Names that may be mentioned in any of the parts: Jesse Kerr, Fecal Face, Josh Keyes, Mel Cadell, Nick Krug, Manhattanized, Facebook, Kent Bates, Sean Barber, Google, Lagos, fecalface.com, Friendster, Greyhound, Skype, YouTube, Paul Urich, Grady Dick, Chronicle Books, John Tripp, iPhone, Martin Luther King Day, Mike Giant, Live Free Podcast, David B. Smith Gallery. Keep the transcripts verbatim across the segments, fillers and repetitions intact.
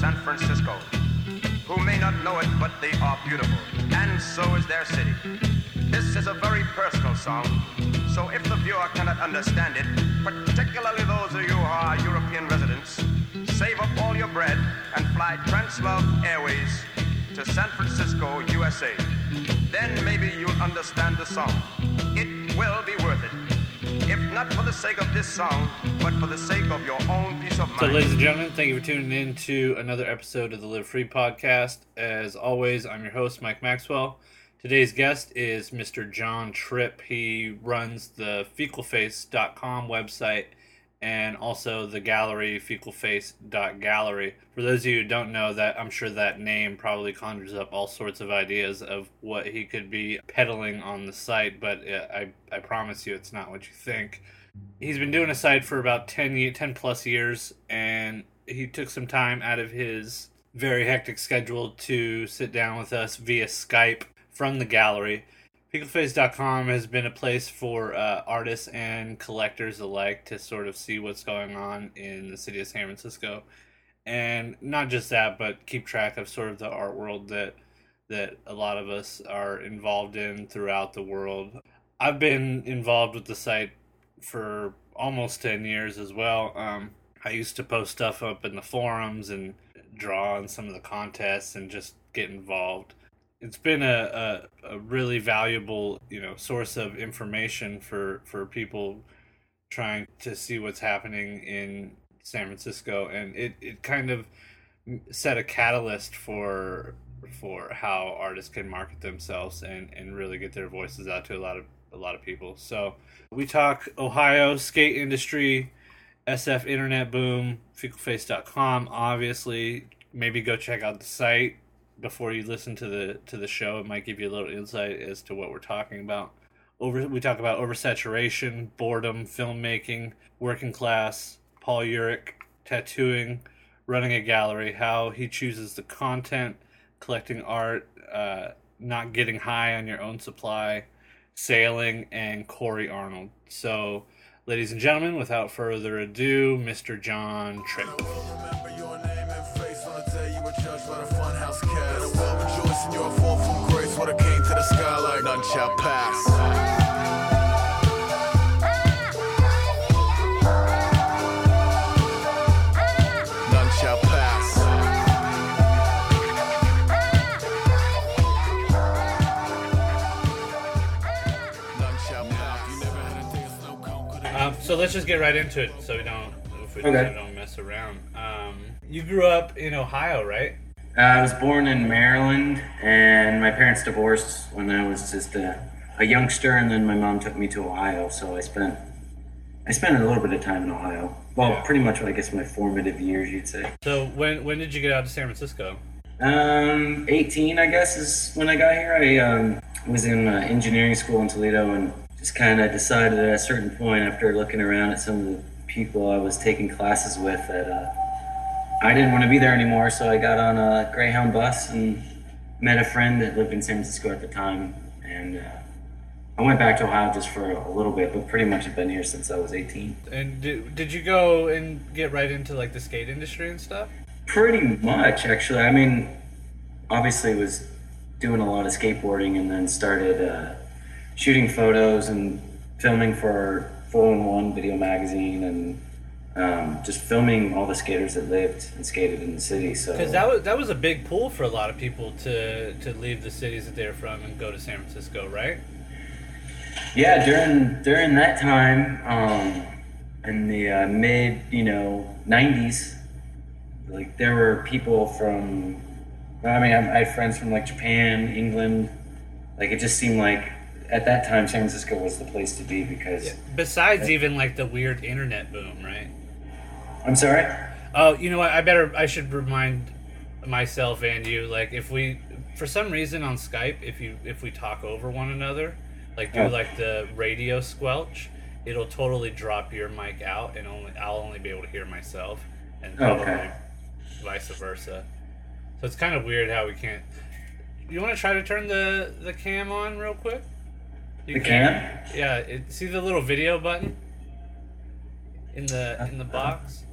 San Francisco, who may not know it, but they are beautiful, and so is their city. This is a very personal song, so if the viewer cannot understand it, particularly those of you who are European residents, save up all your bread and fly Trans World Airways to San Francisco, U S A. Then maybe you'll understand the song. It will be worth it, if not for the sake of this song, but for the sake of your own peace of mind. So, ladies and gentlemen, thank you for tuning in to another episode of the Live Free Podcast. As always, I'm your host, Mike Maxwell. Today's guest is Mister John Tripp. He runs the fecal face dot com website and also the gallery, fecal face dot gallery. For those of you who don't know that, I'm sure that name probably conjures up all sorts of ideas of what he could be peddling on the site, but I, I promise you it's not what you think. He's been doing a site for about ten plus years, and he took some time out of his very hectic schedule to sit down with us via Skype from the gallery. fecal face dot com has been a place for uh, artists and collectors alike to sort of see what's going on in the city of San Francisco. And not just that, but keep track of sort of the art world that that a lot of us are involved in throughout the world. I've been involved with the site for almost ten years as well. Um, I used to post stuff up in the forums and draw on some of the contests and just get involved. It's been a, a, a really valuable, you know, source of information for, for people trying to see what's happening in San Francisco, and it, it kind of set a catalyst for for how artists can market themselves and, and really get their voices out to a lot of a lot of people. So we talk Ohio skate industry, S F internet boom, fecal face dot com. Obviously, maybe go check out the site before you listen to the to the show. It might give you a little insight as to what we're talking about. Over we talk about oversaturation, boredom, filmmaking, working class, Paul Urich, tattooing, running a gallery, how he chooses the content, collecting art, uh, not getting high on your own supply, sailing, and Corey Arnold. So, ladies and gentlemen, without further ado, Mister John Tripp. Shall pass. None shall pass. Um, so let's just get right into it, so we don't, if we okay. don't mess around. Um, you grew up in Ohio, right? Uh, I was born in Maryland, and my parents divorced when I was just a, a youngster, and then my mom took me to Ohio, so I spent I spent a little bit of time in Ohio. Well, yeah. Pretty much, I guess, my formative years, you'd say. So when when did you get out to San Francisco? Um, eighteen, I guess, is when I got here. I um, was in uh, engineering school in Toledo, and just kind of decided at a certain point, after looking around at some of the people I was taking classes with, that uh, I didn't want to be there anymore, so I got on a Greyhound bus and met a friend that lived in San Francisco at the time, and uh, I went back to Ohio just for a little bit, but pretty much have been here since I was eighteen. And did, did you go and get right into like the skate industry and stuff? Pretty much, actually. I mean, obviously was doing a lot of skateboarding, and then started uh, shooting photos and filming for four eleven Video Magazine, and Um, just filming all the skaters that lived and skated in the city. So because that was that was a big pull for a lot of people to to leave the cities that they're from and go to San Francisco, right? Yeah, during during that time, um, in the uh, mid you know nineties, like there were people from. I mean, I had friends from like Japan, England. Like it just seemed like. At that time, San Francisco was the place to be because... Yeah. Besides uh, even, like, the weird internet boom, right? I'm sorry? Oh, you know what? I better... I should remind myself and you, like, if we... For some reason on Skype, if you if we talk over one another, like, do, oh. like, the radio squelch, it'll totally drop your mic out, and only I'll only be able to hear myself, and probably okay. vice versa. So it's kind of weird how we can't... You want to try to turn the, the cam on real quick? You the can? can? Yeah, it, see the little video button in the in the box?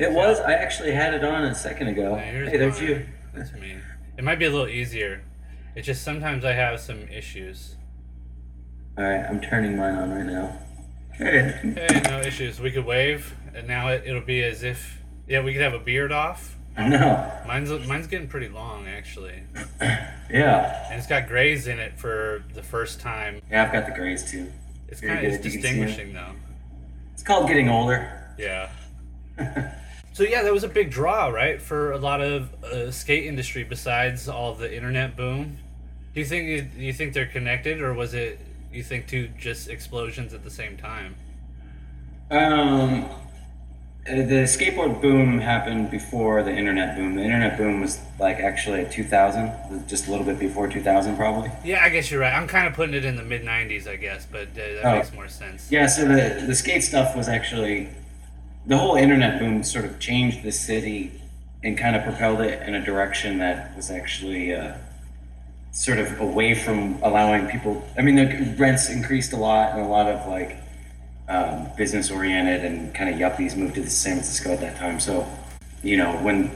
It was. I actually had it on a second ago. Hey, there's you. That's me. It might be a little easier. It's just sometimes I have some issues. All right, I'm turning mine on right now. Hey. Hey, no issues. We could wave, and now it, it'll be as if, yeah, we could have a beard off. I know. Mine's mine's getting pretty long, actually. Yeah. And it's got grays in it for the first time. Yeah, I've got the grays too. It's kind of distinguishing, though. It's called getting older. Yeah. So yeah, that was a big draw, right, for a lot of uh, skate industry besides all the internet boom. Do you think do you think they're connected, or was it you think two just explosions at the same time? Um, the skateboard boom happened before the internet boom. The internet boom was like actually two thousand, just a little bit before two thousand probably. Yeah, I guess you're right. I'm kind of putting it in the mid nineties, I guess, but uh, that oh. makes more sense. Yeah, so the the skate stuff was actually. The whole internet boom sort of changed the city and kind of propelled it in a direction that was actually uh, sort of away from allowing people. I mean, the rents increased a lot, and a lot of like um, business-oriented and kind of yuppies moved to San Francisco at that time. So, you know, when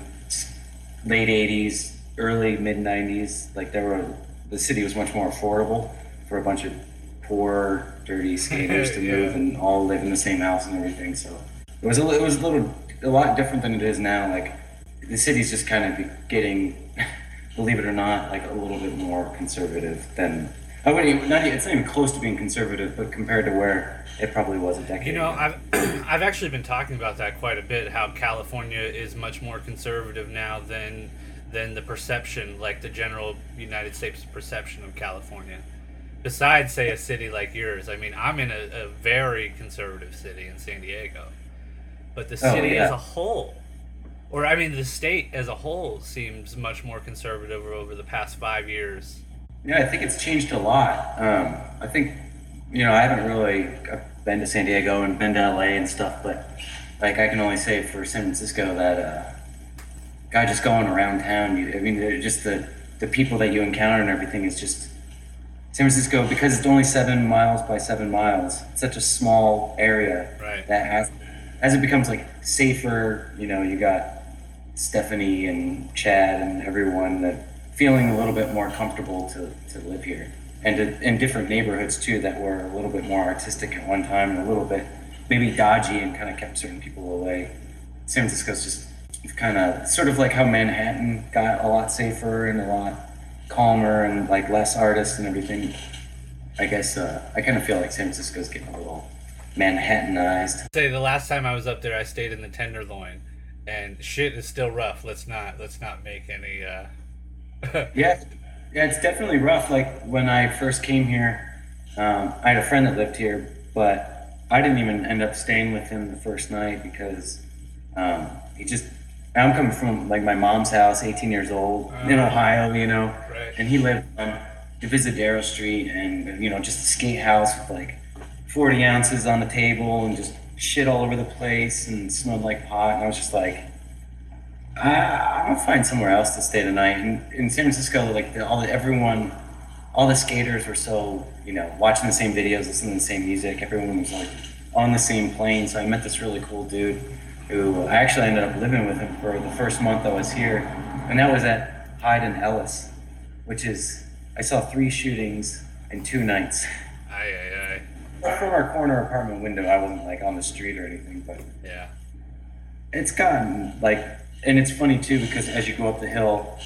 late eighties, early mid nineties, like there were the city was much more affordable for a bunch of poor, dirty skaters to move yeah. and all live in the same house and everything. So. It was a, it was a little, a lot different than it is now. Like, the city's just kind of getting, believe it or not, like a little bit more conservative than. I wouldn't even, not, it's not even close to being conservative, but compared to where it probably was a decade. You know, ago. I've I've actually been talking about that quite a bit. How California is much more conservative now than than the perception, like the general United States perception of California. Besides, say, a city like yours. I mean, I'm in a, a very conservative city in San Diego. But the city oh, yeah. as a whole, or I mean the state as a whole, seems much more conservative over the past five years. Yeah, I think it's changed a lot. Um, I think, you know, I haven't really I've been to San Diego and been to L A and stuff, but like I can only say for San Francisco that, uh, God, just going around town, you, I mean, just the, the people that you encounter and everything is just, San Francisco, because it's only seven miles by seven miles, it's such a small area right. that has... As it becomes like safer, you know, you got Stephanie and Chad and everyone that feeling a little bit more comfortable to, to live here, and to, in different neighborhoods too that were a little bit more artistic at one time and a little bit maybe dodgy and kind of kept certain people away. San Francisco's just kind of sort of like how Manhattan got a lot safer and a lot calmer and like less artists and everything. I guess uh, I kind of feel like San Francisco's getting a little. Manhattanized. Say the last time I was up there, I stayed in the Tenderloin, and shit is still rough. Let's not let's not make any. Uh... yeah, yeah, it's definitely rough. Like when I first came here, um, I had a friend that lived here, but I didn't even end up staying with him the first night because um, he just. I'm coming from like my mom's house, eighteen years old oh, in Ohio, you know, right. and he lived on Divisadero Street, and you know, just a skate house with like. forty ounces on the table and just shit all over the place and smelled like pot. And I was just like, I, I'm gonna find somewhere else to stay tonight. And in San Francisco, like the, all the, everyone, all the skaters were so, you know, watching the same videos, listening to the same music. Everyone was like on the same plane. So I met this really cool dude who I actually ended up living with him for the first month I was here. And that was at Hyde and Ellis, which is, I saw three shootings in two nights. Aye, aye, aye. From our corner apartment window, I wasn't like on the street or anything, but yeah, it's gotten like, and it's funny too because as you go up the hill,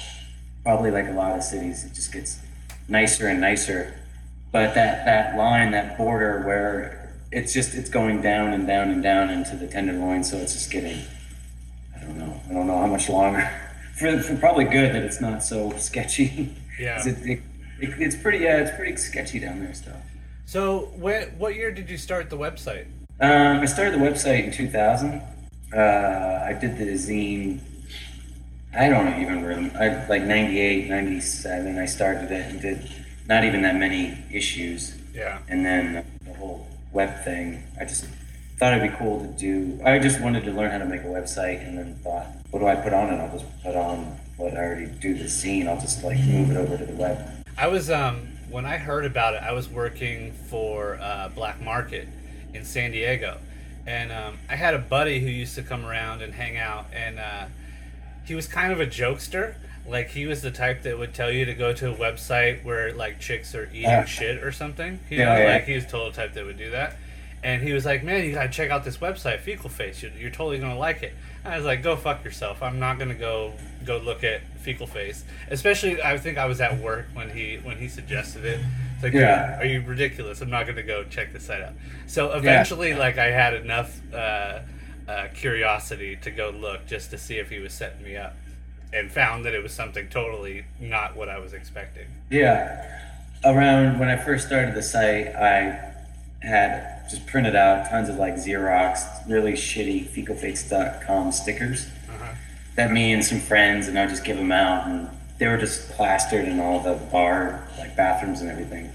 probably like a lot of cities, it just gets nicer and nicer. But that that line, that border where it's just it's going down and down and down into the Tenderloin, so it's just getting, I don't know, I don't know how much longer. for, for probably good that it's not so sketchy. Yeah, it, it, it, it's pretty yeah, it's pretty sketchy down there still. So, what what year did you start the website? Um, I started the website in two thousand. Uh, I did the zine. I don't even remember. I, like ninety-eight, ninety-seven. I started it and did not even that many issues. Yeah. And then the whole web thing. I just thought it'd be cool to do. I just wanted to learn how to make a website, and then thought, what do I put on it? I'll just put on what I already do. The zine. I'll just like move it over to the web. I was um. When I heard about it, I was working for uh, Black Market in San Diego, And um, I had a buddy who used to come around and hang out, and uh, he was kind of a jokester. Like, he was the type that would tell you to go to a website where, like, chicks are eating uh, shit or something. You yeah, know, yeah. Like, he was the total type that would do that. And he was like, man, you gotta check out this website, Fecal Face. You're, you're totally gonna like it. And I was like, go fuck yourself. I'm not gonna go go look at Fecal Face. Especially, I think I was at work when he when he suggested it. It's like, yeah. Are you ridiculous? I'm not gonna go check this site out. So eventually, yeah. like, I had enough uh, uh, curiosity to go look just to see if he was setting me up. And found that it was something totally not what I was expecting. Yeah. Around when I first started the site, I had just printed out tons of like Xerox, really shitty fecal face dot com stickers. Uh-huh. That me and some friends, and I would just give them out, and they were just plastered in all the bar, like bathrooms and everything.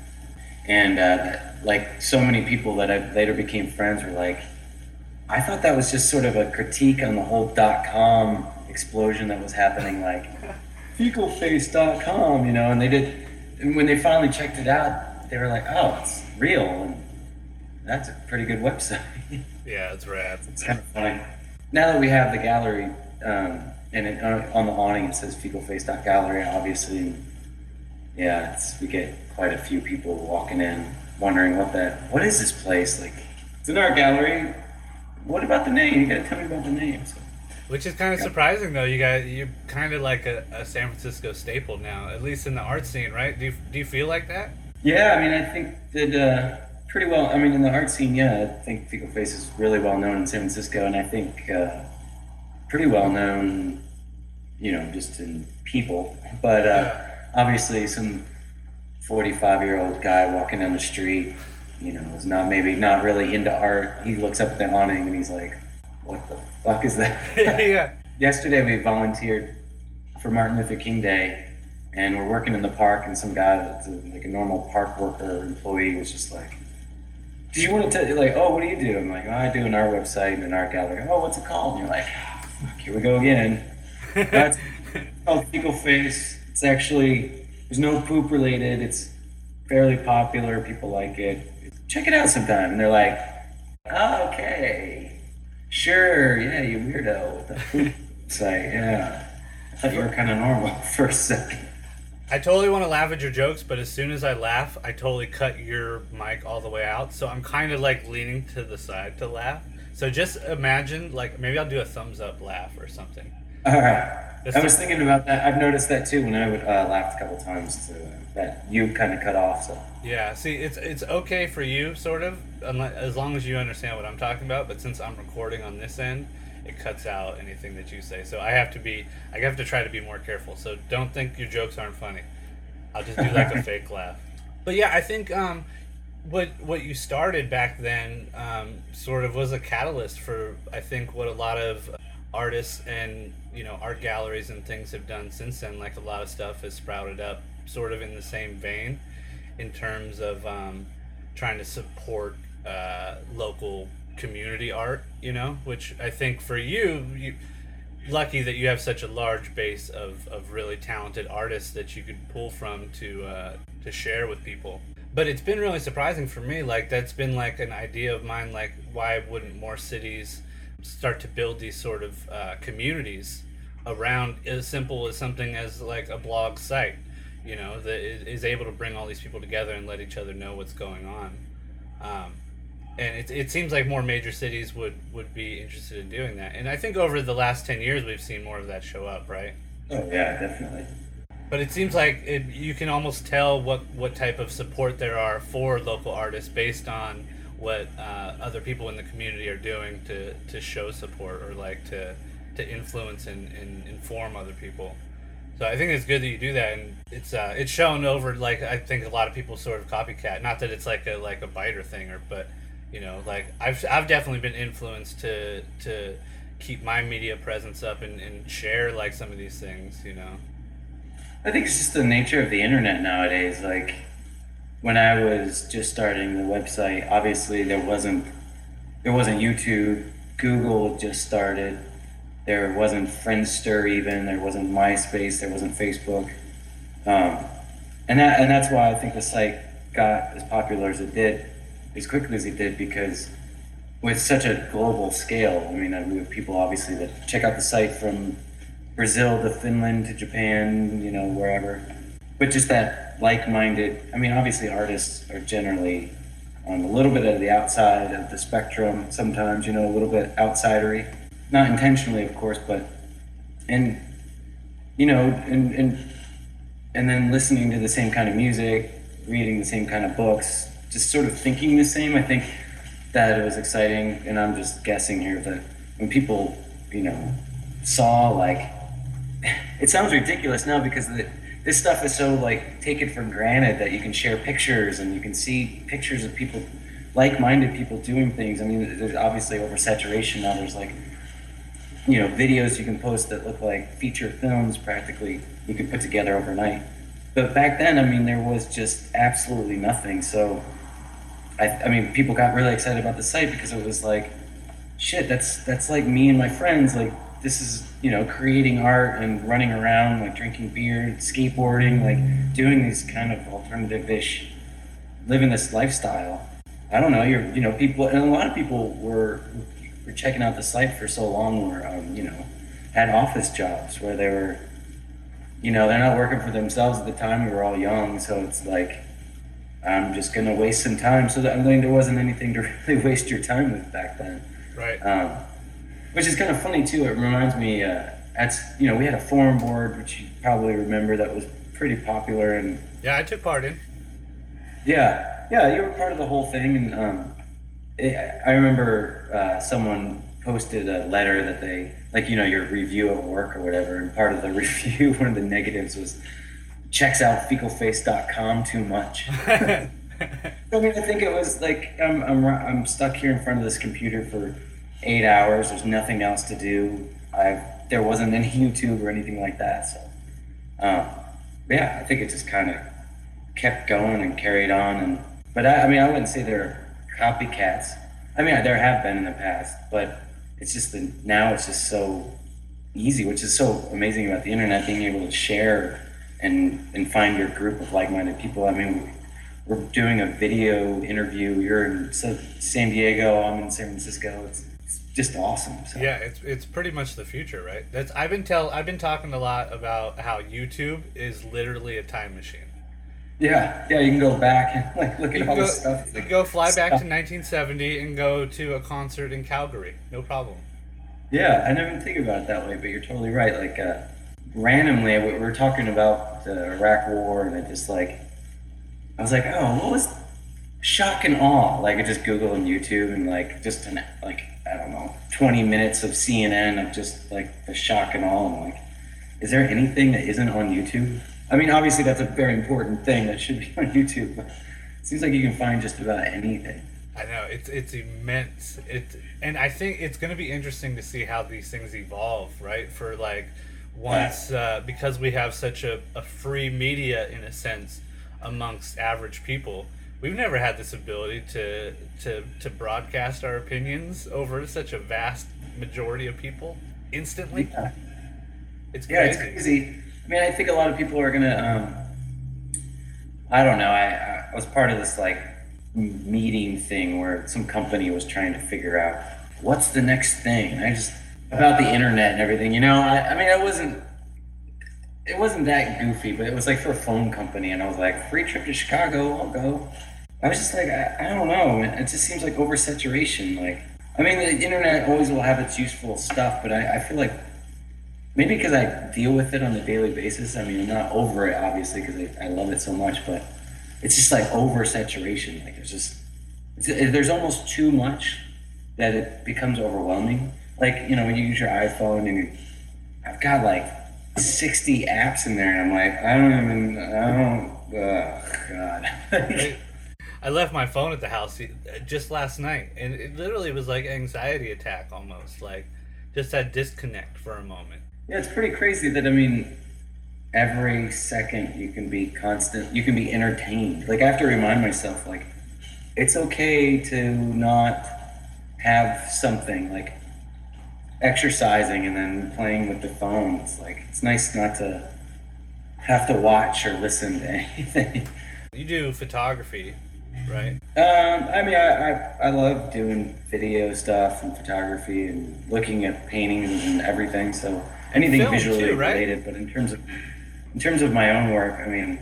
And uh, like so many people that I later became friends were like, I thought that was just sort of a critique on the whole dot-com explosion that was happening, like fecal face dot com, you know. And they did, and when they finally checked it out, they were like, oh, it's real, and that's a pretty good website. Yeah, it's rad. It's kind of funny. Now that we have the gallery, um, and it, on, on the awning it says fecal face dot gallery, obviously. Yeah, it's, we get quite a few people walking in wondering what that, what is this place? Like, it's an art gallery. What about the name? You gotta tell me about the name. So. Which is kind of surprising, though. You got, you're kind of like a, a San Francisco staple now, at least in the art scene, right? Do you, do you feel like that? Yeah, I mean, I think that uh, pretty well. I mean, in the art scene, yeah, I think Fecal Face is really well known in San Francisco, and I think uh, pretty well known, you know, just in people. But uh, obviously, some forty-five-year-old guy walking down the street, you know, is not maybe not really into art. He looks up at the awning and he's like, what the fuck is that? Yeah. Yesterday we volunteered for Martin Luther King Day, and we're working in the park, and some guy that's a, like a normal park worker employee was just like, do you want to tell you, like, oh, what do you do? I'm like, oh, I do an art website and an art gallery. Oh, what's it called? And you're like, oh, fuck, here we go again. That's called Fecal Face. It's actually, there's no poop related. It's fairly popular. People like it. Check it out sometime. And they're like, oh, okay. Sure, yeah, you weirdo. It's like, yeah. I thought you were kind of normal for a second. I totally want to laugh at your jokes, but as soon as I laugh, I totally cut your mic all the way out. So I'm kind of like leaning to the side to laugh. So just imagine, like, maybe I'll do a thumbs up laugh or something. All right. That's I was thinking about that. I've noticed that too when I would uh, laughed a couple times too, that you kind of cut off. So yeah, see, it's it's okay for you sort of, unless, as long as you understand what I'm talking about. But since I'm recording on this end, it cuts out anything that you say. So I have to be, I have to try to be more careful. So don't think your jokes aren't funny. I'll just do like a fake laugh. But yeah, I think um, what what you started back then um, sort of was a catalyst for, I think, what a lot of artists and, you know, art galleries and things have done since then. Like, a lot of stuff has sprouted up sort of in the same vein in terms of um, trying to support uh, local community art, you know, which I think for you, you lucky that you have such a large base of, of really talented artists that you could pull from to uh, to share with people. But it's been really surprising for me. Like, that's been like an idea of mine, like, why wouldn't more cities start to build these sort of uh, communities around as simple as something as like a blog site, you know, that is able to bring all these people together and let each other know what's going on. Um, and it, it seems like more major cities would, would be interested in doing that. And I think over the last ten years, we've seen more of that show up, right? Oh yeah, definitely. But it seems like it, you can almost tell what, what type of support there are for local artists based on what uh, other people in the community are doing to, to show support or like to to influence and, and inform other people. So I think it's good that you do that, and it's uh, it's shown over, like, I think a lot of people sort of copycat. Not that it's like a like a biter thing, or but you know, like I've I've definitely been influenced to to keep my media presence up and, and share like some of these things, you know. I think it's just the nature of the internet nowadays, like. When I was just starting the website, obviously there wasn't there wasn't YouTube. Google just started. There wasn't Friendster even. There wasn't MySpace. There wasn't Facebook. Um, and that and that's why I think the site got as popular as it did, as quickly as it did, because with such a global scale. I mean, we have people obviously that check out the site from Brazil to Finland to Japan, you know, wherever. But just that like-minded, I mean, obviously artists are generally on a little bit of the outside of the spectrum sometimes, you know, a little bit outsidery. Not intentionally, of course, but, and, you know, and, and, and then listening to the same kind of music, reading the same kind of books, just sort of thinking the same. I think that it was exciting, and I'm just guessing here that when people, you know, saw, like, it sounds ridiculous now because the, this stuff is so, like, taken for granted that you can share pictures and you can see pictures of people, like-minded people doing things. I mean, there's obviously oversaturation now. There's, like, you know, videos you can post that look like feature films practically you could put together overnight. But back then, I mean, there was just absolutely nothing. So, I, I mean, people got really excited about the site because it was like, shit, that's that's like me and my friends. Like, this is, you know, creating art and running around, like drinking beer, skateboarding, like doing these kind of alternative-ish, living this lifestyle. I don't know, you're, you know, people, and a lot of people were, were checking out the site for so long were, um, you know, had office jobs where they were, you know, they're not working for themselves at the time. We were all young, so it's like, I'm just going to waste some time. So that, I mean, there wasn't anything to really waste your time with back then. Right. Um, which is kind of funny too. It reminds me, uh, that's, you know, we had a forum board, which you probably remember, that was pretty popular. And yeah, I took part in. Yeah. Yeah. You were part of the whole thing. And, um, it, I remember, uh, someone posted a letter that they, like, you know, your review at work or whatever. And part of the review, one of the negatives was, checks out fecal face dot com too much. I mean, I think it was like, I'm, I'm I'm stuck here in front of this computer for eight hours. There's nothing else to do. I there wasn't any YouTube or anything like that. So, um, yeah, I think it just kind of kept going and carried on. And but I, I mean, I wouldn't say they're copycats. I mean, there have been in the past, but it's just the now it's just so easy, which is so amazing about the internet, being able to share. And, and find your group of like-minded people. I mean, we're doing a video interview. You're in San Diego. I'm in San Francisco. It's, it's just awesome. So. Yeah, it's it's pretty much the future, right? That's I've been tell I've been talking a lot about how YouTube is literally a time machine. Yeah, yeah, you can go back and like look you at all this stuff. You go fly stuff. back to nineteen seventy and go to a concert in Calgary, no problem. Yeah, I never even think about it that way, but you're totally right. Like. Uh, randomly we were talking about the Iraq war, and I just like I was like, oh, what was shock and awe? Like I just Google and YouTube and like just an like I don't know twenty minutes of C N N of just like the shock and awe, and like, is there anything that isn't on YouTube? I mean, obviously that's a very important thing that should be on YouTube, but it seems like you can find just about anything. I know, it's it's immense. It and I think it's going to be interesting to see how these things evolve, right? For like Once, uh, because we have such a, a free media, in a sense, amongst average people, we've never had this ability to to to broadcast our opinions over such a vast majority of people instantly. Yeah. It's crazy. Yeah, it's crazy. I mean, I think a lot of people are gonna. Um, I don't know. I, I was part of this like meeting thing where some company was trying to figure out what's the next thing. And I just. About the internet and everything, you know. I, I mean, I wasn't. It wasn't that goofy, but it was like for a phone company, and I was like, "Free trip to Chicago, I'll go." I was just like, I, I don't know. It just seems like oversaturation. Like, I mean, the internet always will have its useful stuff, but I, I feel like maybe because I deal with it on a daily basis. I mean, I'm not over it obviously because I, I love it so much, but it's just like oversaturation. Like, there's just it's, there's almost too much that it becomes overwhelming. Like, you know, when you use your iPhone and you, I've got like sixty apps in there, and I'm like, I don't even, I don't, oh God. I left my phone at the house just last night, and it literally was like anxiety attack almost, like just that disconnect for a moment. Yeah, it's pretty crazy that, I mean, every second you can be constant, you can be entertained. Like, I have to remind myself, like, it's okay to not have something, like, exercising and then playing with the phone. It's like, it's nice not to have to watch or listen to anything. You do photography Right. Um, I mean, I, I I love doing video stuff and photography and looking at paintings and everything. So anything film visually too, right? related. But in terms of in terms of my own work, I mean,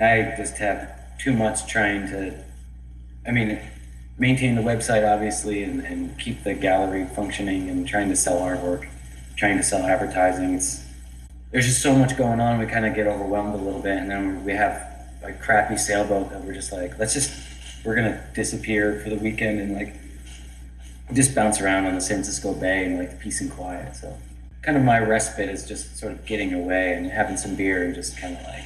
I just have too much trying to. I mean, maintain the website obviously, and, and keep the gallery functioning, and trying to sell artwork, trying to sell advertising. It's there's just so much going on. We kind of get overwhelmed a little bit, and then we have a crappy sailboat that we're just like, let's just, we're gonna disappear for the weekend and like just bounce around on the San Francisco Bay and like peace and quiet. So kind of my respite is just sort of getting away and having some beer and just kind of like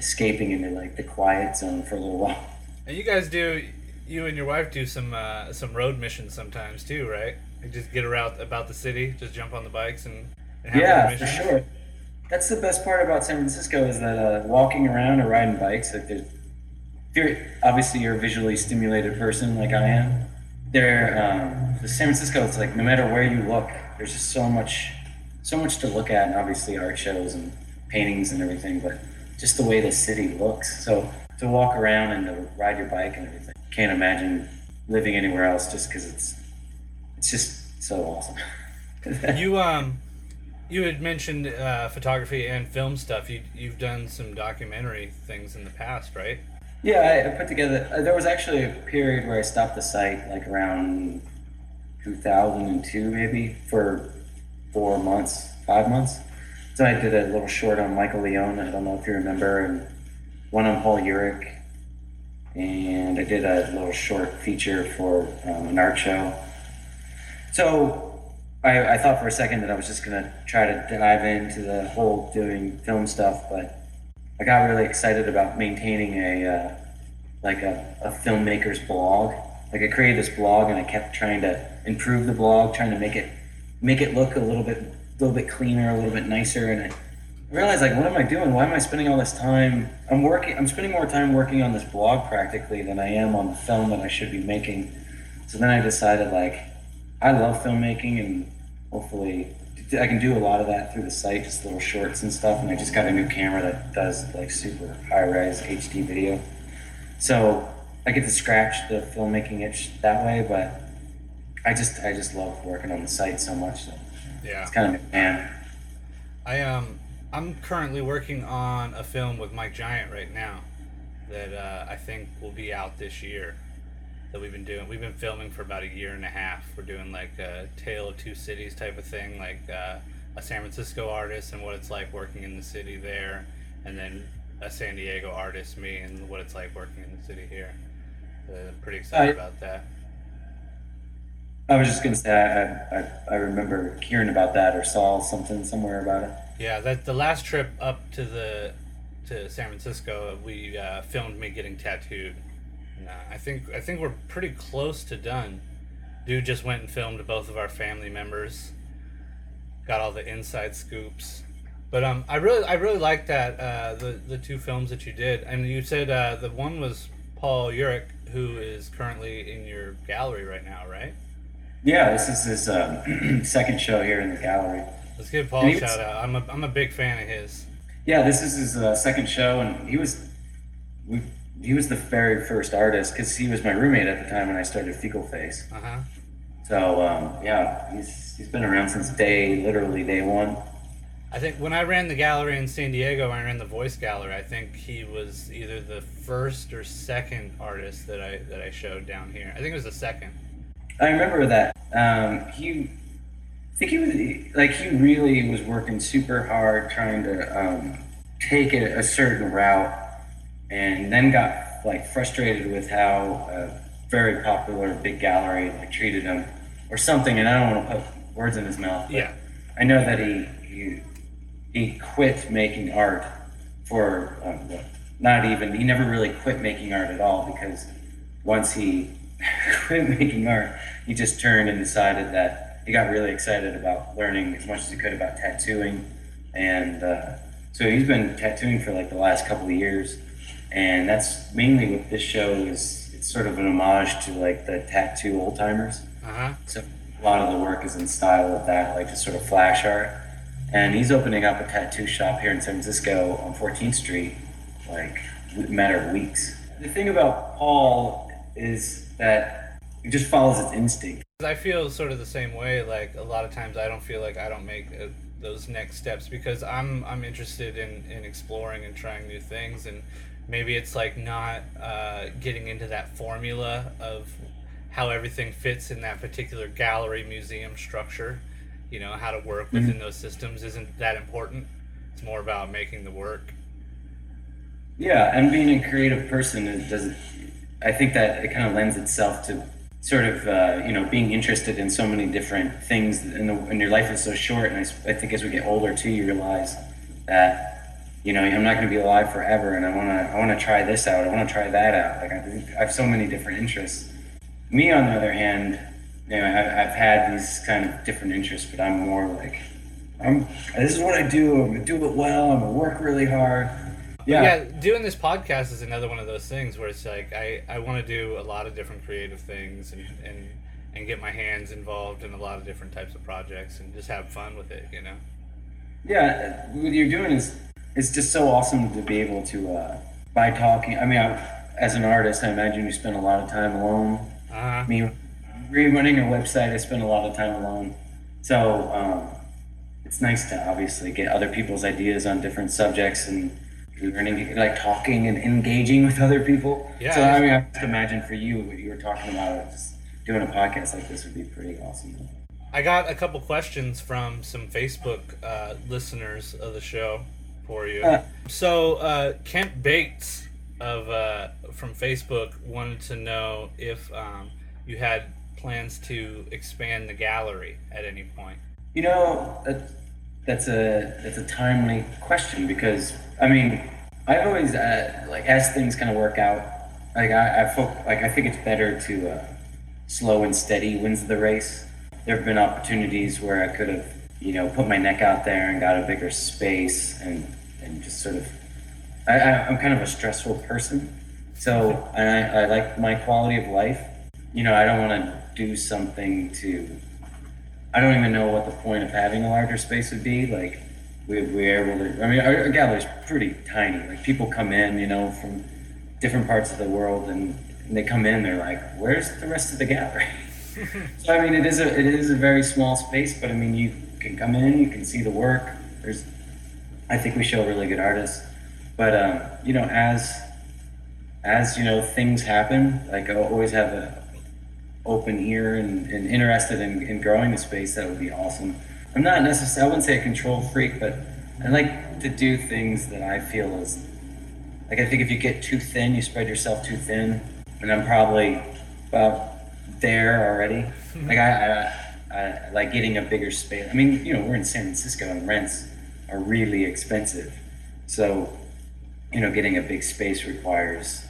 escaping into like the quiet zone for a little while. And you guys do, you and your wife do some uh, some road missions sometimes too, right? You just get around about the city, just jump on the bikes and, and have yeah, missions. Yeah, for sure. That's the best part about San Francisco is that uh, walking around or riding bikes, like there's, you're, obviously you're a visually stimulated person like I am. There, um, the San Francisco, it's like no matter where you look, there's just so much, so much to look at, and obviously art shows and paintings and everything, but just the way the city looks. So to walk around and to ride your bike and everything, can't imagine living anywhere else just because it's, it's just so awesome. you, um... You had mentioned uh, photography and film stuff. You, you've done some documentary things in the past, right? Yeah, I put together... Uh, there was actually a period where I stopped the site, like around two thousand two, maybe, for four months, five months. So I did a little short on Michael Leone, I don't know if you remember, and one on Paul Urich. And I did a little short feature for um, an art show. So... I, I thought for a second that I was just going to try to dive into the whole doing film stuff, but I got really excited about maintaining a, uh, like a, a filmmaker's blog. Like I created this blog and I kept trying to improve the blog, trying to make it, make it look a little bit, a little bit cleaner, a little bit nicer. And I realized like, what am I doing? Why am I spending all this time? I'm working, I'm spending more time working on this blog practically than I am on the film that I should be making. So then I decided like, I love filmmaking, and hopefully I can do a lot of that through the site, just little shorts and stuff. And I just got a new camera that does like super high-res H D video. So I get to scratch the filmmaking itch that way, but I just I just love working on the site so much. So yeah, it's kind of man. I um I'm currently working on a film with Mike Giant right now that uh, I think will be out this year. That we've been doing we've been filming for about a year and a half. We're doing like a tale of two cities type of thing, like uh, a San Francisco artist and what it's like working in the city there, and then a San Diego artist, me, and what it's like working in the city here. Uh, pretty excited I, about that. I was just gonna say I, I I remember hearing about that or saw something somewhere about it. Yeah, that the last trip up to the to San Francisco, we uh, filmed me getting tattooed. No, I think I think we're pretty close to done. Dude just went and filmed both of our family members, got all the inside scoops. But um, I really I really liked that uh, the the two films that you did. And you said uh, the one was Paul Urich, who is currently in your gallery right now, right? Yeah, this is his um, second show here in the gallery. Let's give Paul a shout out. I'm a I'm a big fan of his. Yeah, this is his uh, second show, and he was we. He was the very first artist because he was my roommate at the time when I started Fecal Face. Uh-huh. So um, yeah, he's he's been around since day literally day one. I think when I ran the gallery in San Diego, I ran the Voice Gallery. I think he was either the first or second artist that I that I showed down here. I think it was the second. I remember that. Um, he, I think he was like he really was working super hard trying to um, take it a certain route. And then got like frustrated with how a very popular big gallery like treated him or something, and I don't want to put words in his mouth, but yeah. I know that he he he quit making art for um, not even he never really quit making art at all, because once he quit making art he just turned and decided that he got really excited about learning as much as he could about tattooing, and uh, so he's been tattooing for like the last couple of years. And that's mainly what this show is. It's sort of an homage to like the tattoo old timers. Uh-huh. So a lot of the work is in style of that, like just sort of flash art. And he's opening up a tattoo shop here in San Francisco on fourteenth Street, like matter of weeks. The thing about Paul is that he just follows his instinct. I feel sort of the same way. Like, a lot of times I don't feel like I don't make a, those next steps because I'm I'm interested in, in exploring and trying new things, and maybe it's like not uh, getting into that formula of how everything fits in that particular gallery museum structure. You know, how to work within mm-hmm. those systems isn't that important. It's more about making the work. Yeah, and being a creative person, it doesn't. I think that it kind of lends itself to sort of uh, you know, being interested in so many different things, and, the, and your life is so short. And I, I think as we get older too, you realize that, you know, I'm not going to be alive forever, and I want to I want to try this out. I want to try that out. Like, I, I have so many different interests. Me, on the other hand, you know, I've, I've had these kind of different interests, but I'm more like, I'm. This is what I do. I'm gonna do it well. I'm gonna work really hard. Yeah. yeah, doing this podcast is another one of those things where it's like I, I want to do a lot of different creative things and, and and get my hands involved in a lot of different types of projects and just have fun with it, you know? Yeah, what you're doing is, it's just so awesome to be able to, uh, by talking, I mean, I, as an artist, I imagine you spend a lot of time alone. Uh-huh. I mean, re-running a website, I spend a lot of time alone. So um, it's nice to obviously get other people's ideas on different subjects and learning, like talking and engaging with other people. Yeah. So I mean, I just imagine for you what you were talking about. Just doing a podcast like this would be pretty awesome. I got a couple questions from some Facebook uh, listeners of the show for you. Uh, so uh, Kent Bates of uh, from Facebook wanted to know if um, you had plans to expand the gallery at any point. You know, that's, that's a that's a timely question because. I mean, I've always, uh, like, as things kind of work out, like, I, I feel, like, I think it's better to uh, slow and steady wins the race. There have been opportunities where I could have, you know, put my neck out there and got a bigger space and, and just sort of, I, I, I'm kind of a stressful person. So, and I, I like my quality of life. You know, I don't want to do something to, I don't even know what the point of having a larger space would be, like, We we're able to. I mean, our, our gallery's pretty tiny. Like, people come in, you know, from different parts of the world, and, and they come in. They're like, "Where's the rest of the gallery?" So I mean, it is a it is a very small space, but I mean, you can come in, you can see the work. There's, I think we show really good artists, but um, you know, as as you know, things happen. Like, I always have a open ear and, and interested in, in growing the space. That would be awesome. I'm not necessarily, I wouldn't say a control freak, but I like to do things that I feel is, like, I think if you get too thin, you spread yourself too thin, and I'm probably about there already. Like, I, I, I like getting a bigger space. I mean, you know, we're in San Francisco and rents are really expensive. So, you know, getting a big space requires,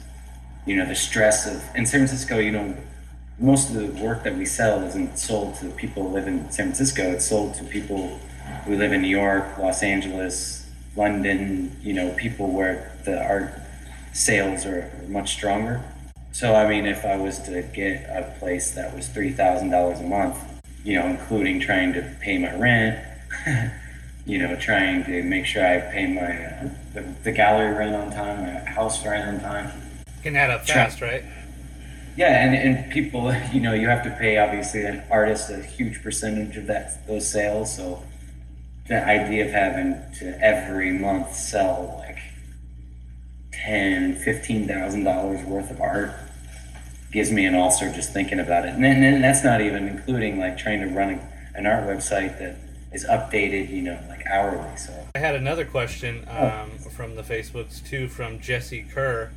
you know, the stress of, in San Francisco, you know, most of the work that we sell isn't sold to people who live in San Francisco. It's sold to people who live in New York, Los Angeles, London, you know, people where the art sales are much stronger. So, I mean, if I was to get a place that was three thousand dollars a month, you know, including trying to pay my rent, you know, trying to make sure I pay my, uh, the, the gallery rent on time, my house rent on time. You can add up fast, Try- right? Yeah, and, and people, you know, you have to pay, obviously, an artist a huge percentage of that those sales. So the idea of having to every month sell like ten thousand dollars, fifteen thousand dollars worth of art gives me an ulcer just thinking about it. And then and that's not even including like trying to run a, an art website that is updated, you know, like hourly. So I had another question um, oh. from the Facebooks too, from Jesse Kerr,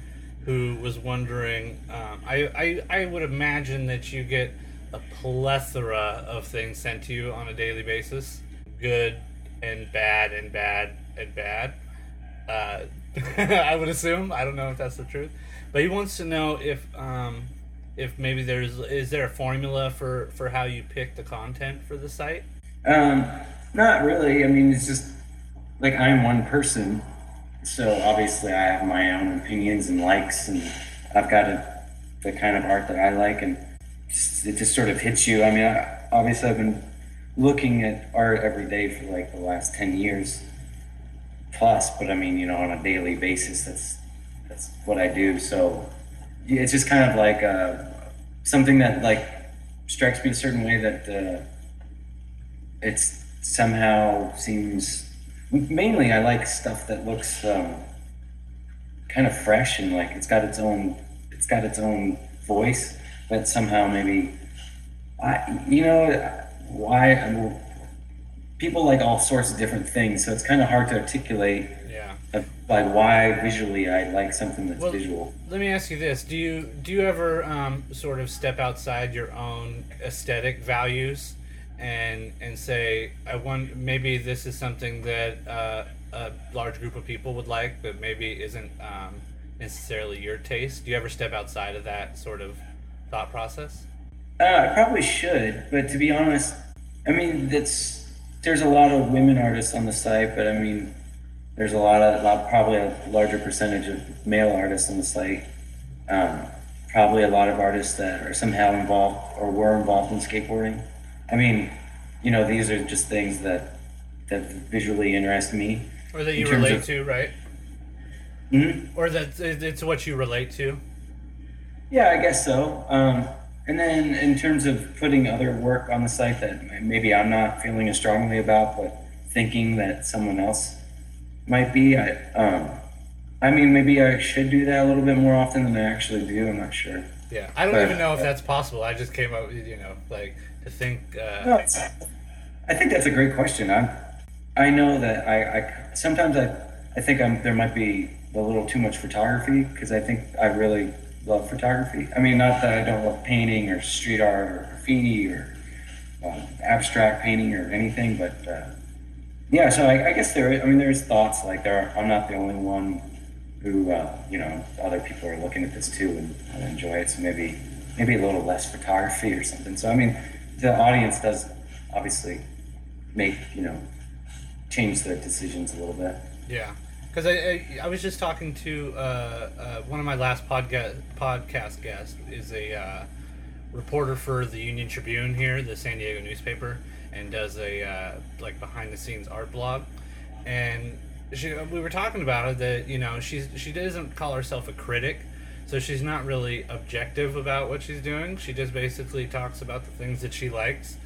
who was wondering, um, I, I I would imagine that you get a plethora of things sent to you on a daily basis, good and bad and bad and bad, uh, I would assume. I don't know if that's the truth. But he wants to know if um, if maybe there's, is there a formula for, for how you pick the content for the site? Um, not really. I mean, it's just, like, I'm one person. So obviously I have my own opinions and likes, and I've got a, the kind of art that I like, and just, it just sort of hits you. I mean, I, obviously I've been looking at art every day for like the last ten years plus, but I mean, you know, on a daily basis, that's that's what I do. So it's just kind of like uh, something that like strikes me a certain way that uh, it's somehow seems. Mainly, I like stuff that looks um, kind of fresh and like it's got its own, it's got its own voice. But somehow, maybe, I, you know, why I mean, people like all sorts of different things, so it's kind of hard to articulate. Yeah. Of, like why visually I like something that's well, visual. Let me ask you this: Do you do you ever um, sort of step outside your own aesthetic values? And and say I want maybe this is something that uh, a large group of people would like, but maybe isn't um, necessarily your taste. Do you ever step outside of that sort of thought process? Uh, I probably should, but to be honest, I mean that's there's a lot of women artists on the site, but I mean there's a lot of lot, probably a larger percentage of male artists on the site. Um, probably a lot of artists that are somehow involved or were involved in skateboarding. I mean, you know, these are just things that that visually interest me. Or that you relate of, to, right? Mm-hmm. Or that it's what you relate to? Yeah, I guess so. Um, and then in terms of putting other work on the site that maybe I'm not feeling as strongly about, but thinking that someone else might be, I, um, I mean, maybe I should do that a little bit more often than I actually do. I'm not sure. Yeah, I don't but, even know if uh, that's possible. I just came up with, you know, like... to think uh no, I think that's a great question. I I know that I, I sometimes I I think I'm there might be a little too much photography because I think I really love photography. I mean, not that I don't love painting or street art or graffiti or um, abstract painting or anything, but uh yeah, so I, I guess there I mean there's thoughts like there are, I'm not the only one who uh you know other people are looking at this too and, and enjoy it, so maybe maybe a little less photography or something. So I mean the audience does obviously make, you know, change their decisions a little bit. Yeah. Because I, I I was just talking to uh, uh, one of my last podca- podcast guests is a uh, reporter for the Union Tribune here, the San Diego newspaper, and does a uh, like behind-the-scenes art blog. And she, we were talking about it that, you know, she's, she doesn't call herself a critic, so she's not really objective about what she's doing. She just basically talks about the things that she likes.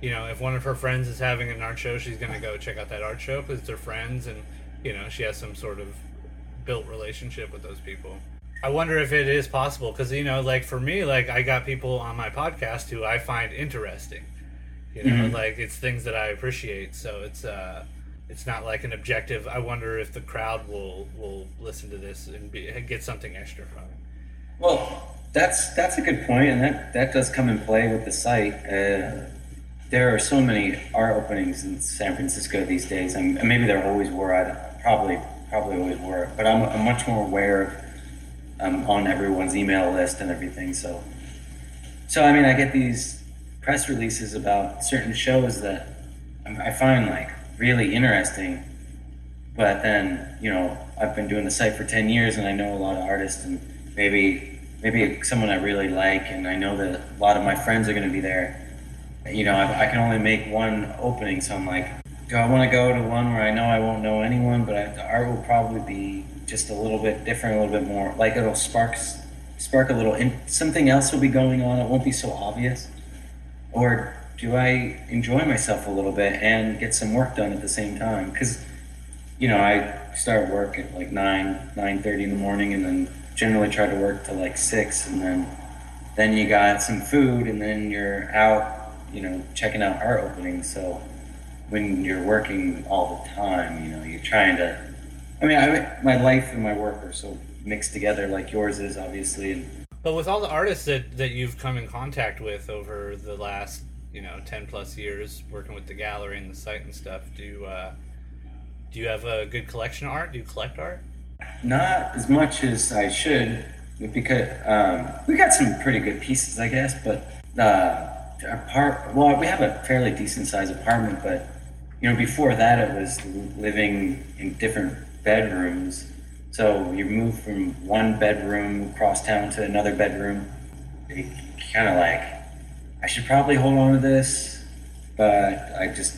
You know, if one of her friends is having an art show, she's going to go check out that art show because they're friends and, you know, she has some sort of built relationship with those people. I wonder if it is possible because, you know, like for me, like I got people on my podcast who I find interesting. You know, mm-hmm. like it's things that I appreciate. So it's uh, it's not like an objective. I wonder if the crowd will, will listen to this and be, get something extra from it. Well, that's that's a good point, and that, that does come in play with the site. Uh, there are so many art openings in San Francisco these days, and maybe there always were. I probably probably always were, but I'm, I'm much more aware of um, on everyone's email list and everything. So, so I mean, I get these press releases about certain shows that I find like really interesting, but then you know I've been doing the site for ten years, and I know a lot of artists and. Maybe maybe someone I really like, and I know that a lot of my friends are going to be there. You know, I, I can only make one opening, so I'm like, do I want to go to one where I know I won't know anyone, but I, the art will probably be just a little bit different, a little bit more, like it'll spark, spark a little, and something else will be going on, it won't be so obvious. Or do I enjoy myself a little bit and get some work done at the same time? Because, you know, I start work at like nine, nine thirty in the morning, and then generally try to work till like six, and then then you got some food, and then you're out, you know, checking out art openings. So when you're working all the time, you know, you're trying to. I mean, I, my life and my work are so mixed together, like yours is obviously. But with all the artists that, that you've come in contact with over the last, you know, ten plus years working with the gallery and the site and stuff, do you, uh, do you have a good collection of art? Do you collect art? Not as much as I should, because um, we got some pretty good pieces, I guess. But uh, our part, well, we have a fairly decent-sized apartment, but you know, before that, it was living in different bedrooms. So you move from one bedroom across town to another bedroom. It kind of like, I should probably hold on to this, but I just,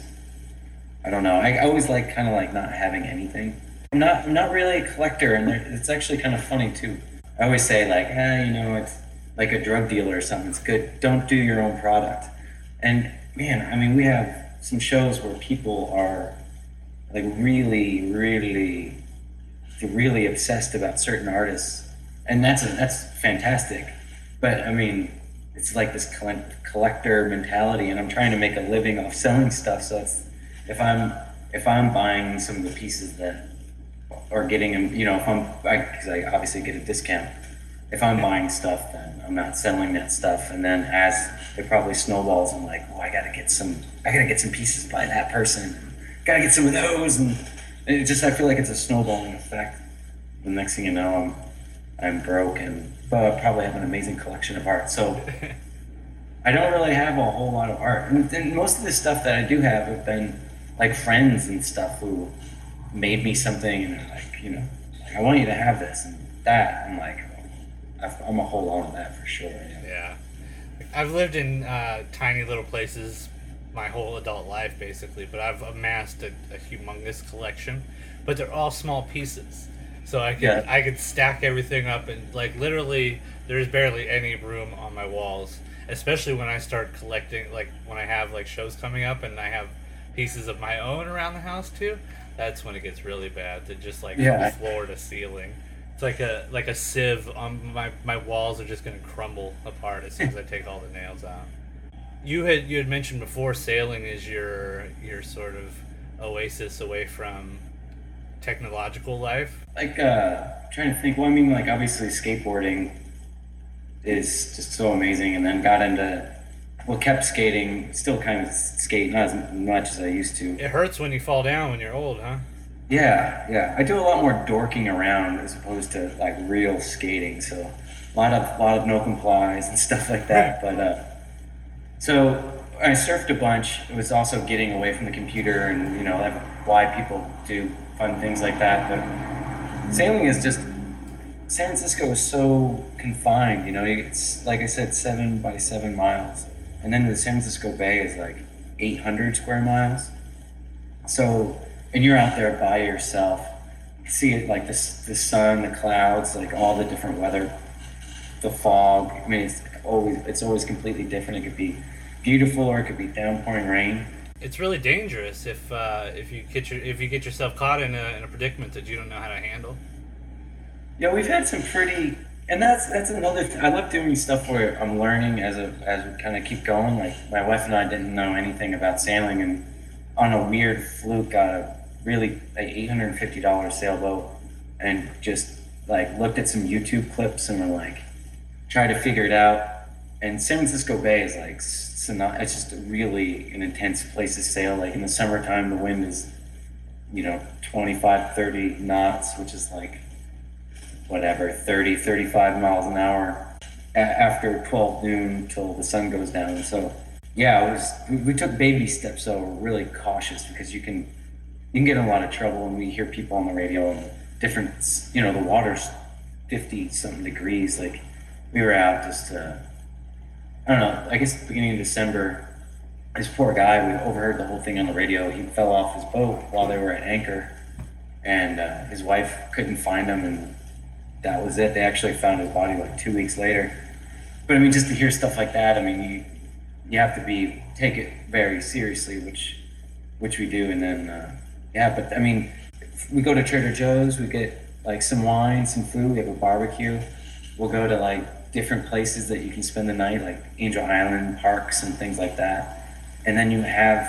I don't know. I, I always like kind of like not having anything. I'm not, I'm not really a collector, and it's actually kind of funny too. I always say, like, eh, you know, it's like a drug dealer or something. It's good. Don't do your own product. And man, I mean, we have some shows where people are like really, really, really obsessed about certain artists. And that's a, that's fantastic. But I mean, it's like this collector mentality, and I'm trying to make a living off selling stuff. So it's, if I'm if I'm buying some of the pieces that, or getting them, you know, if I'm, because I, I obviously get a discount. If I'm buying stuff, then I'm not selling that stuff. And then as it probably snowballs, I'm like, oh, I gotta get some, I gotta get some pieces by that person. Gotta get some of those, and it just, I feel like it's a snowballing effect. The next thing you know, I'm I'm broke and. But I probably have an amazing collection of art. So I don't really have a whole lot of art. And, and most of the stuff that I do have have been like friends and stuff who made me something and they're like, you know, like, I want you to have this and that. I'm like, I'm a whole lot of that for sure. Yeah. yeah. I've lived in uh, tiny little places my whole adult life basically, but I've amassed a, a humongous collection, but they're all small pieces. So I could yeah. I could stack everything up and like literally there's barely any room on my walls, especially when I start collecting, like when I have like shows coming up and I have pieces of my own around the house too. That's when it gets really bad. To just like yeah. from floor to ceiling, it's like a like a sieve. On my my walls are just gonna crumble apart as soon as I take all the nails out. You had you had mentioned before sailing is your your sort of oasis away from technological life? Like, uh, I'm trying to think. Well, I mean, like, obviously skateboarding is just so amazing, and then got into, well, kept skating, still kind of skate, not as much as I used to. It hurts when you fall down when you're old, huh? Yeah, yeah. I do a lot more dorking around as opposed to, like, real skating, so a lot of, lot of no complies and stuff like that, but, uh, so... I surfed a bunch. It was also getting away from the computer, and you know, that's why people do fun things like that. But sailing is just, San Francisco is so confined, you know, it's like I said, seven by seven miles. And then the San Francisco Bay is like eight hundred square miles. So, and you're out there by yourself. You see it like this, the sun, the clouds, like all the different weather, the fog. I mean, it's always, it's always completely different. It could be beautiful, or it could be downpouring rain. It's really dangerous if uh, if you get your, if you get yourself caught in a in a predicament that you don't know how to handle. Yeah, we've had some pretty, and that's that's another. Th- I love doing stuff where I'm learning as a as we kind of keep going. Like my wife and I didn't know anything about sailing, and on a weird fluke got a really like eight hundred fifty dollars sailboat, and just like looked at some YouTube clips and were like, try to figure it out. And San Francisco Bay is like, it's just really an intense place to sail. Like in the summertime, the wind is, you know, twenty-five, thirty knots, which is like, whatever, thirty, thirty-five miles an hour after twelve noon till the sun goes down. So yeah, it was, we took baby steps. So we're really cautious because you can, you can get in a lot of trouble. And we hear people on the radio and different, you know, the water's fifty something degrees. Like we were out just, uh, I don't know, I guess at the beginning of December, this poor guy, we overheard the whole thing on the radio. He fell off his boat while they were at anchor, and uh, his wife couldn't find him, and that was it. They actually found his body like two weeks later. But I mean, just to hear stuff like that, I mean, you you have to be, take it very seriously, which which we do, and then, uh, yeah, but I mean, we go to Trader Joe's, we get like some wine, some food, we have a barbecue, we'll go to like different places that you can spend the night, like Angel Island parks and things like that. And then you have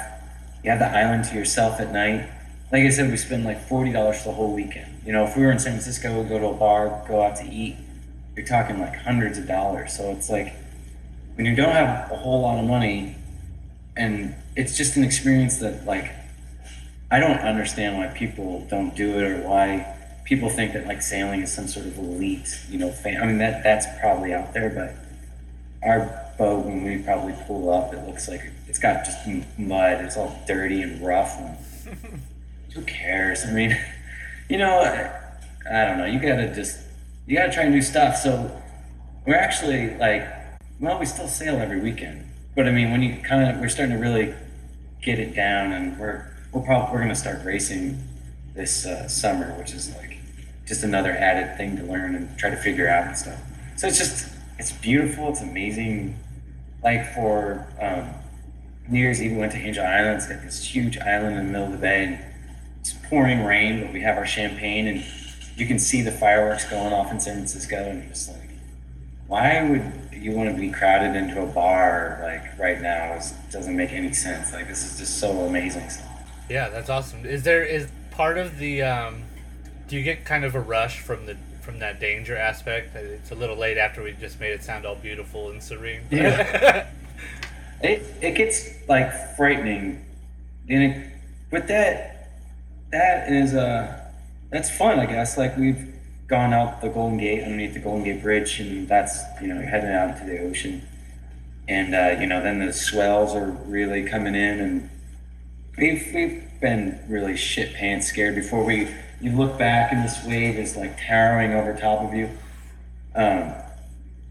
you have the island to yourself at night. Like I said, we spend like forty dollars the whole weekend. You know, if we were in San Francisco, we'd go to a bar, go out to eat, you're talking like hundreds of dollars. So it's like, when you don't have a whole lot of money, and it's just an experience that like, I don't understand why people don't do it, or why people think that like sailing is some sort of elite, you know, fan. I mean, that that's probably out there, but our boat, when we probably pull up, it looks like it's got just mud. It's all dirty and rough. And who cares? I mean, you know, I, I don't know. You gotta just, you gotta try new stuff. So we're actually like, well, we still sail every weekend, but I mean, when you kind of, we're starting to really get it down, and we're, we'll probably, we're gonna start racing this uh, summer, which is like, just another added thing to learn and try to figure out and stuff. So it's just, it's beautiful. It's amazing. Like for um, New Year's Eve, we went to Angel Island. It's got this huge island in the middle of the bay, and it's pouring rain, but we have our champagne, and you can see the fireworks going off in San Francisco, and you're just like, why would you want to be crowded into a bar like right now? It doesn't make any sense. Like, this is just so amazing. So. Yeah, that's awesome. Is there is part of the um, do you get kind of a rush from the from that danger aspect? It's a little late after we just made it sound all beautiful and serene. Yeah. It it gets like frightening, and it, but that that is a. Uh, That's fun, I guess. Like, we've gone out the Golden Gate, underneath the Golden Gate Bridge, and that's, you know, heading out into the ocean. And, uh, you know, then the swells are really coming in, and we've, we've been really shit pants scared before. We, you look back and this wave is like towering over top of you. Um,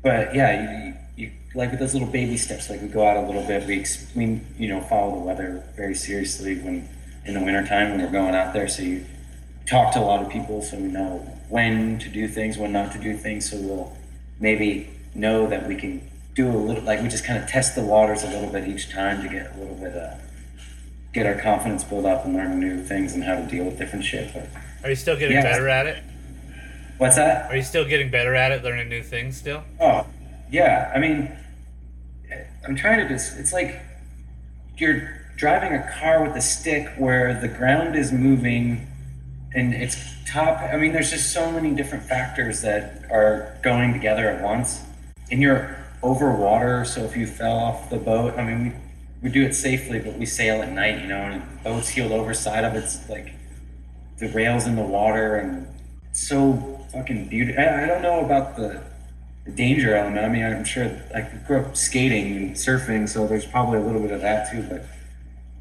but yeah, you, you, like with those little baby steps, like we go out a little bit, we, we, you know, follow the weather very seriously when, in the wintertime when we're going out there. So you, talk to a lot of people, so we know when to do things, when not to do things, so we'll maybe know that we can do a little, like we just kind of test the waters a little bit each time to get a little bit of, get our confidence built up and learn new things and how to deal with different shit. But, Are you still getting yeah, better at it? What's that? Are you still getting better at it, learning new things still? Oh, yeah. I mean, I'm trying to just, it's like you're driving a car with a stick where the ground is moving. And it's top, I mean, there's just so many different factors that are going together at once. And you're over water, so if you fell off the boat, I mean, we, we do it safely, but we sail at night, you know, and the boat's heeled over, side of it's like the rails in the water, and it's so fucking beautiful. I, I don't know about the, the danger element. I mean, I'm sure, like, I grew up skating and surfing, so there's probably a little bit of that too, but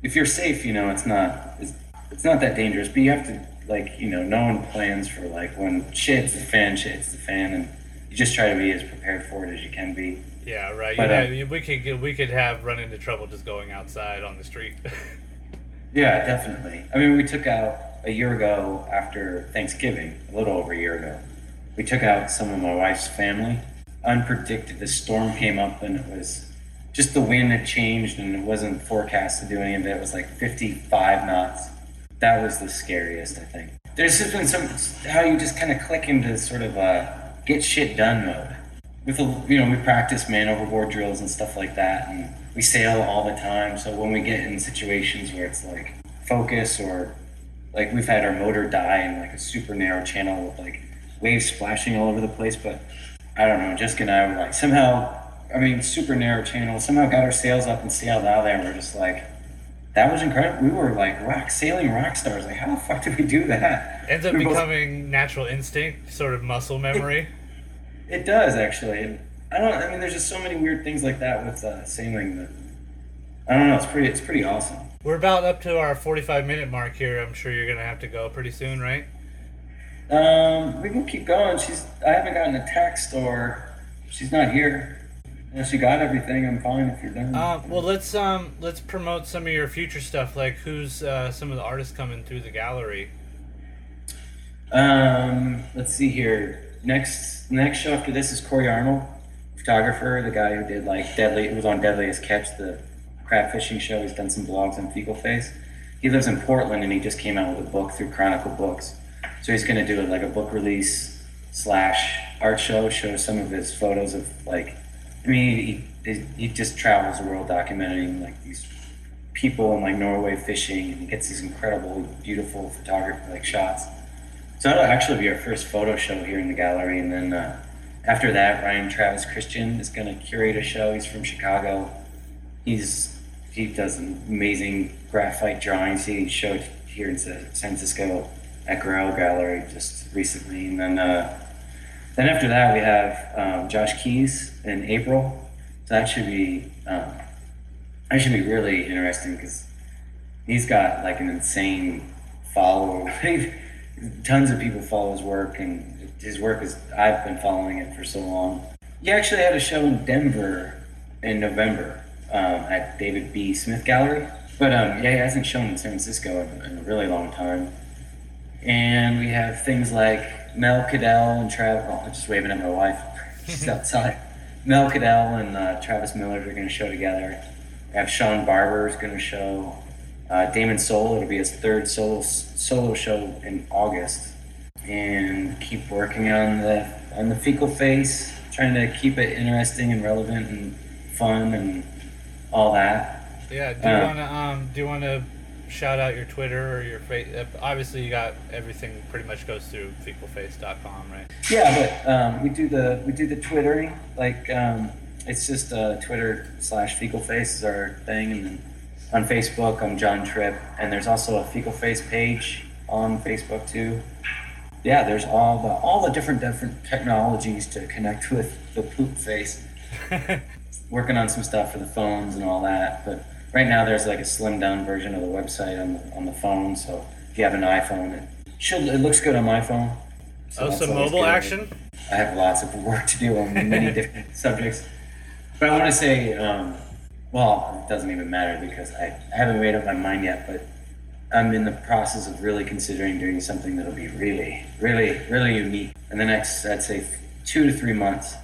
if you're safe, you know, it's not, it's, it's not that dangerous, but you have to, like, you know, no one plans for, like, when shit's the fan, shit's the fan, and you just try to be as prepared for it as you can be. Yeah, right. But, you know, uh, we could we could have run into trouble just going outside on the street. Yeah, definitely. I mean, we took out, a year ago after Thanksgiving, a little over a year ago, we took out some of my wife's family. Unpredicted, the storm came up, and it was just the wind had changed, and it wasn't forecast to do any of it. It was, like, fifty-five knots. That was the scariest, I think. There's just been some, how you just kind of click into sort of a get shit done mode. With a, you know, we practice man overboard drills and stuff like that, and we sail all the time. So when we get in situations where it's like focus, or like we've had our motor die in like a super narrow channel with like waves splashing all over the place, but I don't know, Jessica and I were like somehow, I mean, super narrow channel, somehow got our sails up and sailed out of there, and we're just like, that was incredible. We were like rock sailing rock stars. Like, how the fuck did we do that? Ends up we becoming both... natural instinct, sort of muscle memory. It, it does, actually. And I don't. I mean, there's just so many weird things like that with uh, sailing. That I don't know. It's pretty. It's pretty awesome. We're about up to our forty-five minute mark here. I'm sure you're gonna have to go pretty soon, right? Um, we can keep going. She's. I haven't gotten a text, or she's not here. Unless you got everything, I'm fine if you're done. Uh, well, let's um, let's promote some of your future stuff. Like, who's uh, some of the artists coming through the gallery? Um, let's see here. Next next show after this is Corey Arnold, photographer, the guy who did like Deadly. It was on Deadliest Catch, the crab fishing show. He's done some blogs on Fecal Face. He lives in Portland, and he just came out with a book through Chronicle Books. So he's going to do like a book release slash art show. Show some of his photos of like. I mean, he, he, he just travels the world documenting like these people in like Norway fishing, and he gets these incredible, beautiful photography like shots. So that'll actually be our first photo show here in the gallery, and then uh, after that, Ryan Travis Christian is going to curate a show. He's from Chicago. He's he does amazing graphite drawings. He showed here in San Francisco at Greil Gallery just recently, and then. Uh, Then after that, we have um, Josh Keyes in April. So that should be um, that should be really interesting because he's got like an insane follower. Tons of people follow his work, and his work is I've been following it for so long. He actually had a show in Denver in November um, at David B. Smith Gallery, but um, yeah, he hasn't shown in San Francisco in, in a really long time. And we have things like. Mel Cadell and Travis. Oh, I'm just waving at my wife. She's outside. Mel Cadell and uh, Travis Miller are going to show together. We have Sean Barber is going to show. Uh, Damon Soul, it'll be his third solo solo show in August. And keep working on the on the Fecal Face, trying to keep it interesting and relevant and fun and all that. Yeah. Do you uh, want to um do you want to shout out your Twitter or your face? Obviously, you got everything pretty much goes through fecal face dot com, right? Yeah, but um, we do the we do the twittering. Like um, it's just uh, Twitter slash Fecal Face is our thing, and then on Facebook, I'm John Tripp, and there's also a Fecal Face page on Facebook too. Yeah, there's all the all the different different technologies to connect with the poop face. Working on some stuff for the phones and all that, but right now there's like a slimmed down version of the website on the, on the phone. So if you have an iPhone, it should it looks good on my phone. So oh, some mobile good. action. I have lots of work to do on many different subjects, but I want to say. Um, Well, it doesn't even matter because I, I haven't made up my mind yet, but I'm in the process of really considering doing something that'll be really, really, really unique in the next, I'd say, two to three months.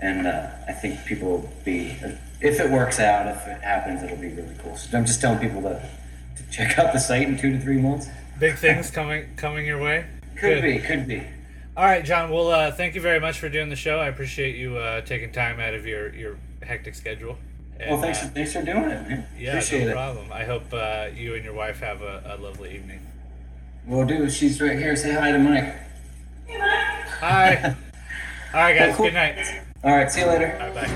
And uh, I think people will be, if it works out, if it happens, it'll be really cool. So I'm just telling people to, to check out the site in two to three months. Big things coming coming your way? Could Good. be, could be. All right, John. Well, uh, thank you very much for doing the show. I appreciate you uh, taking time out of your, your hectic schedule. And, well, thanks, uh, thanks for doing it, man. Yeah, Appreciate no problem. It. I hope uh, you and your wife have a, a lovely evening. Will do. She's right here. Say hi to Mike. Hey, Mike. Hi. All right, guys. Cool. Good night. All right. See you later. All right,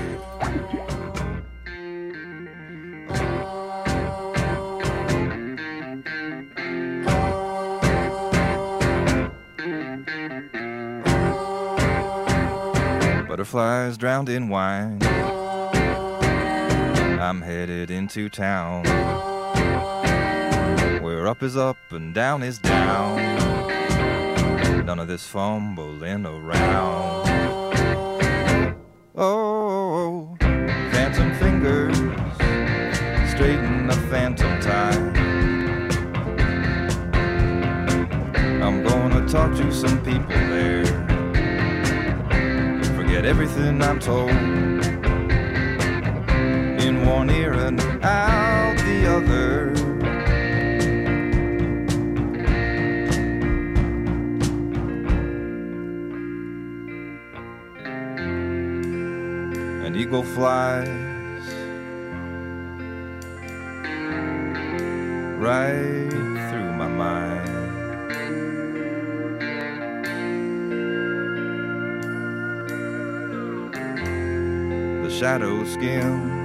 bye. Butterflies drowned in wine. I'm headed into town, where up is up and down is down. None of this fumbling around. Oh, phantom fingers, straighten the phantom tie. I'm gonna talk to some people there, forget everything I'm told. In one ear and out the other. An eagle flies right through my mind. The shadow skin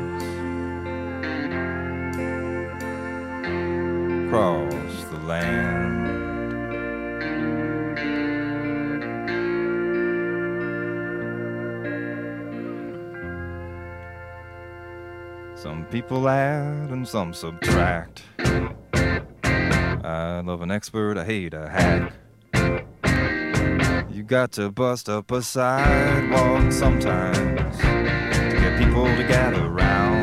across the land. Some people add and some subtract. I love an expert, I hate a hack. You got to bust up a sidewalk sometimes to get people to gather round.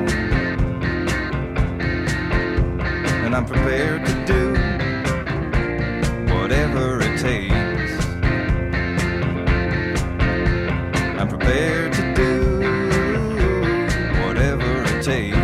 And I'm prepared to do whatever it takes. I'm prepared to do whatever it takes.